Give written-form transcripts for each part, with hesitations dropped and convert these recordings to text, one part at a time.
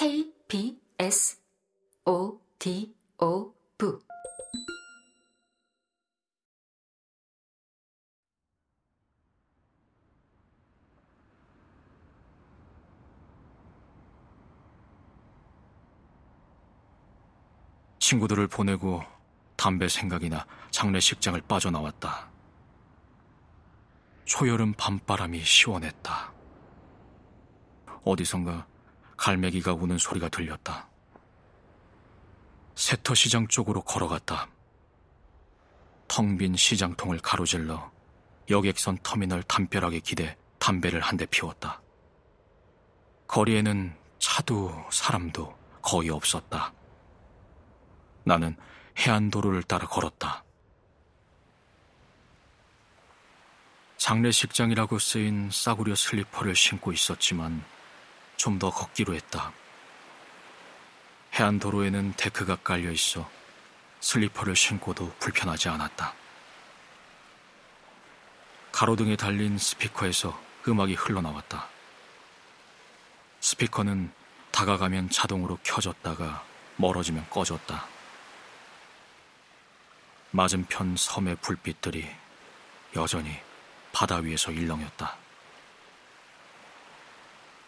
KBSODOV 친구들을 보내고 담배 생각이나 장례식장을 빠져나왔다. 초여름 밤바람이 시원했다. 어디선가 갈매기가 우는 소리가 들렸다. 세터시장 쪽으로 걸어갔다. 텅 빈 시장통을 가로질러 여객선 터미널 담벼락에 기대 담배를 한 대 피웠다. 거리에는 차도 사람도 거의 없었다. 나는 해안도로를 따라 걸었다. 장례식장이라고 쓰인 싸구려 슬리퍼를 신고 있었지만 좀 더 걷기로 했다. 해안도로에는 데크가 깔려 있어 슬리퍼를 신고도 불편하지 않았다. 가로등에 달린 스피커에서 음악이 흘러나왔다. 스피커는 다가가면 자동으로 켜졌다가 멀어지면 꺼졌다. 맞은편 섬의 불빛들이 여전히 바다 위에서 일렁였다.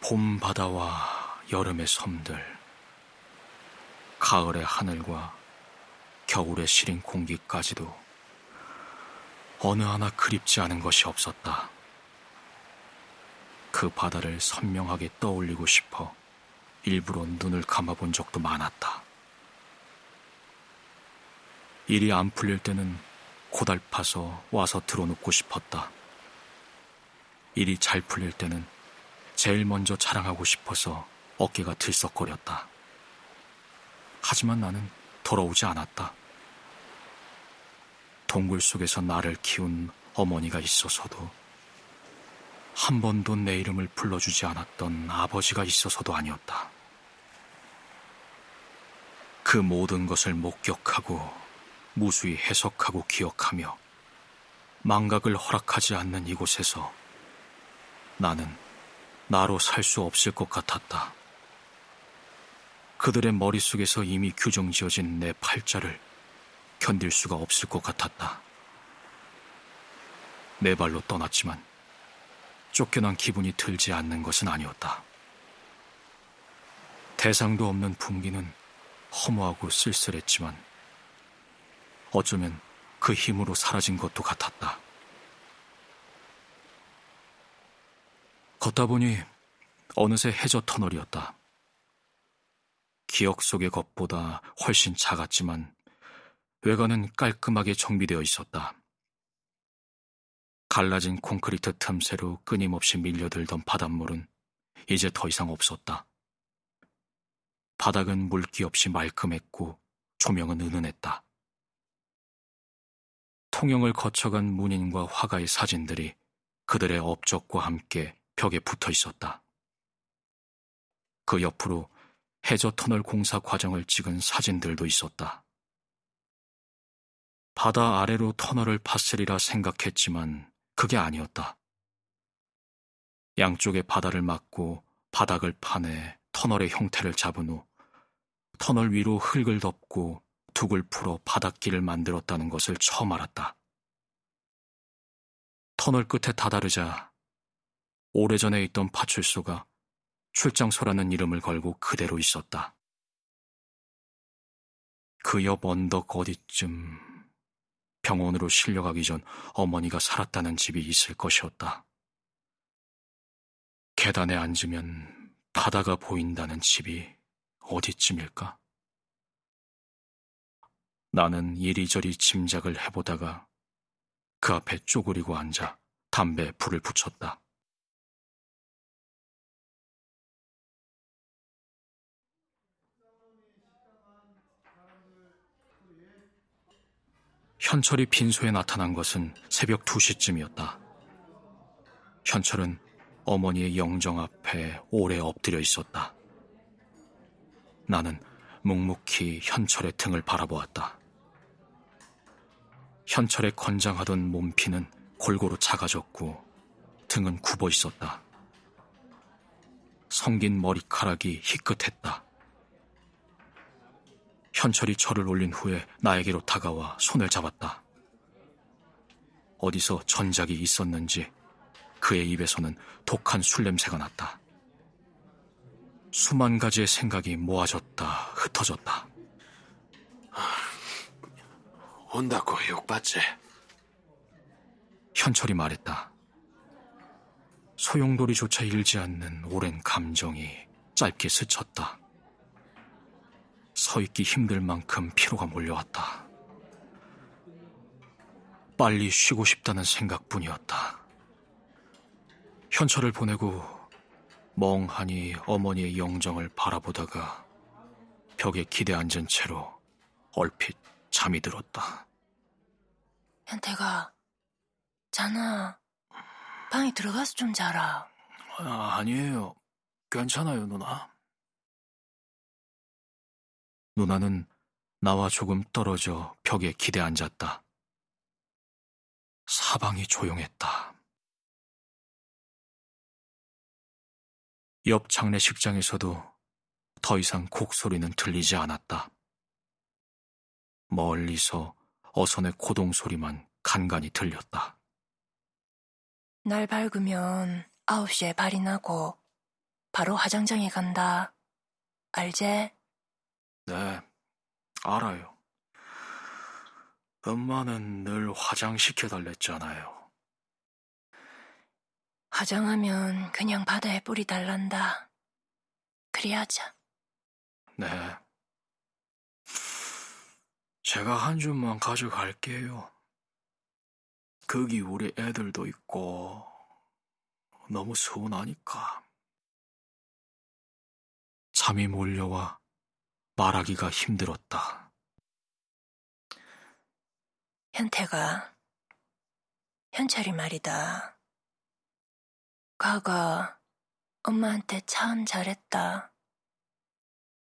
봄 바다와 여름의 섬들, 가을의 하늘과 겨울의 시린 공기까지도 어느 하나 그립지 않은 것이 없었다. 그 바다를 선명하게 떠올리고 싶어 일부러 눈을 감아본 적도 많았다. 일이 안 풀릴 때는 고달파서 와서 들어눕고 싶었다. 일이 잘 풀릴 때는 제일 먼저 자랑하고 싶어서 어깨가 들썩거렸다. 하지만 나는 돌아오지 않았다. 동굴 속에서 나를 키운 어머니가 있어서도, 한 번도 내 이름을 불러주지 않았던 아버지가 있어서도 아니었다. 그 모든 것을 목격하고 무수히 해석하고 기억하며 망각을 허락하지 않는 이곳에서 나는 나로 살 수 없을 것 같았다. 그들의 머릿속에서 이미 규정지어진 내 팔자를 견딜 수가 없을 것 같았다. 네 발로 떠났지만 쫓겨난 기분이 들지 않는 것은 아니었다. 대상도 없는 분기는 허무하고 쓸쓸했지만 어쩌면 그 힘으로 사라진 것도 같았다. 걷다 보니 어느새 해저 터널이었다. 기억 속의 것보다 훨씬 작았지만 외관은 깔끔하게 정비되어 있었다. 갈라진 콘크리트 틈새로 끊임없이 밀려들던 바닷물은 이제 더 이상 없었다. 바닥은 물기 없이 말끔했고 조명은 은은했다. 통영을 거쳐간 문인과 화가의 사진들이 그들의 업적과 함께 벽에 붙어 있었다. 그 옆으로 해저터널 공사 과정을 찍은 사진들도 있었다. 바다 아래로 터널을 팠으리라 생각했지만 그게 아니었다. 양쪽에 바다를 막고 바닥을 파내 터널의 형태를 잡은 후 터널 위로 흙을 덮고 둑을 풀어 바닷길을 만들었다는 것을 처음 알았다. 터널 끝에 다다르자 오래전에 있던 파출소가 출장소라는 이름을 걸고 그대로 있었다. 그 옆 언덕 어디쯤 병원으로 실려가기 전 어머니가 살았다는 집이 있을 것이었다. 계단에 앉으면 바다가 보인다는 집이 어디쯤일까? 나는 이리저리 짐작을 해보다가 그 앞에 쪼그리고 앉아 담배에 불을 붙였다. 현철이 빈소에 나타난 것은 새벽 2시쯤이었다. 현철은 어머니의 영정 앞에 오래 엎드려 있었다. 나는 묵묵히 현철의 등을 바라보았다. 현철의 건장하던 몸피는 골고루 작아졌고 등은 굽어 있었다. 성긴 머리카락이 희끗했다. 현철이 절을 올린 후에 나에게로 다가와 손을 잡았다. 어디서 전작이 있었는지 그의 입에서는 독한 술냄새가 났다. 수만 가지의 생각이 모아졌다, 흩어졌다. 온다고 욕받지? 현철이 말했다. 소용돌이조차 일지 않는 오랜 감정이 짧게 스쳤다. 서있기 힘들 만큼 피로가 몰려왔다. 빨리 쉬고 싶다는 생각뿐이었다. 현철을 보내고 멍하니 어머니의 영정을 바라보다가 벽에 기대앉은 채로 얼핏 잠이 들었다. 현태가 자나. 방에 들어가서 좀 자라. 아니에요. 괜찮아요, 누나. 누나는 나와 조금 떨어져 벽에 기대앉았다. 사방이 조용했다. 옆 장례식장에서도 더 이상 곡소리는 들리지 않았다. 멀리서 어선의 고동소리만 간간히 들렸다. 날 밝으면 9시에 발이 나고 바로 화장장에 간다. 알제? 네, 알아요. 엄마는 늘 화장시켜달랬잖아요. 화장하면 그냥 바다에 뿌리 달란다. 그리하자. 네. 제가 한 줌만 가져갈게요. 거기 우리 애들도 있고 너무 서운하니까. 잠이 몰려와 말하기가 힘들었다. 현태가, 현철이 말이다. 가가 엄마한테 참 잘했다.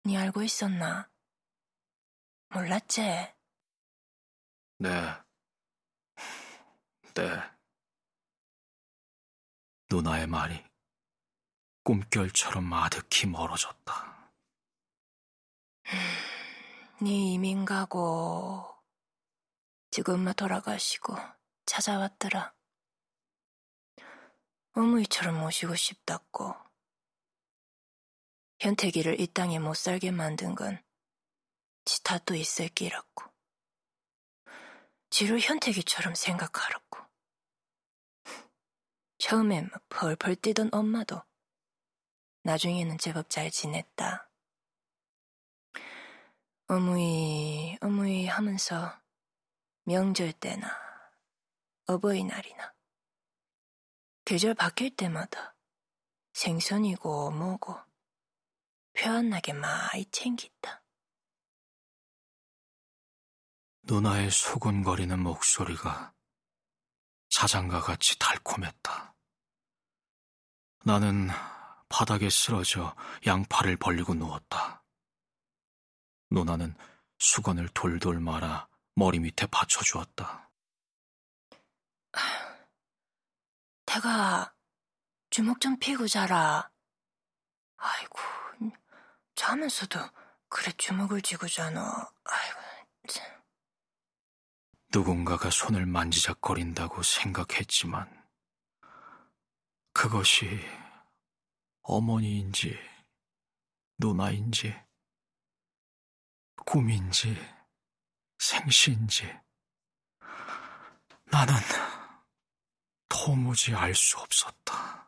니 알고 있었나? 몰랐지? 네. 누나의 말이 꿈결처럼 아득히 멀어졌다. 네 이민 가고 지금 엄마 돌아가시고 찾아왔더라. 어머니처럼 모시고 싶다고. 현태기를 이 땅에 못 살게 만든 건 지 탓도 있을 끼라고. 지를 현태기처럼 생각하라고. 처음엔 막 펄펄 뛰던 엄마도 나중에는 제법 잘 지냈다. 어무이 어무이 하면서 명절 때나 어버이날이나 계절 바뀔 때마다 생선이고 뭐고 표 안 나게 많이 챙겼다. 누나의 소곤거리는 목소리가 자장가 같이 달콤했다. 나는 바닥에 쓰러져 양팔을 벌리고 누웠다. 누나는 수건을 돌돌 말아 머리 밑에 받쳐주었다. 태가 주먹 좀 피고 자라. 아이고, 자면서도 그래 주먹을 쥐고 자노. 아이고, 참. 누군가가 손을 만지작거린다고 생각했지만 그것이 어머니인지 누나인지 꿈인지 생시인지 나는 도무지 알 수 없었다.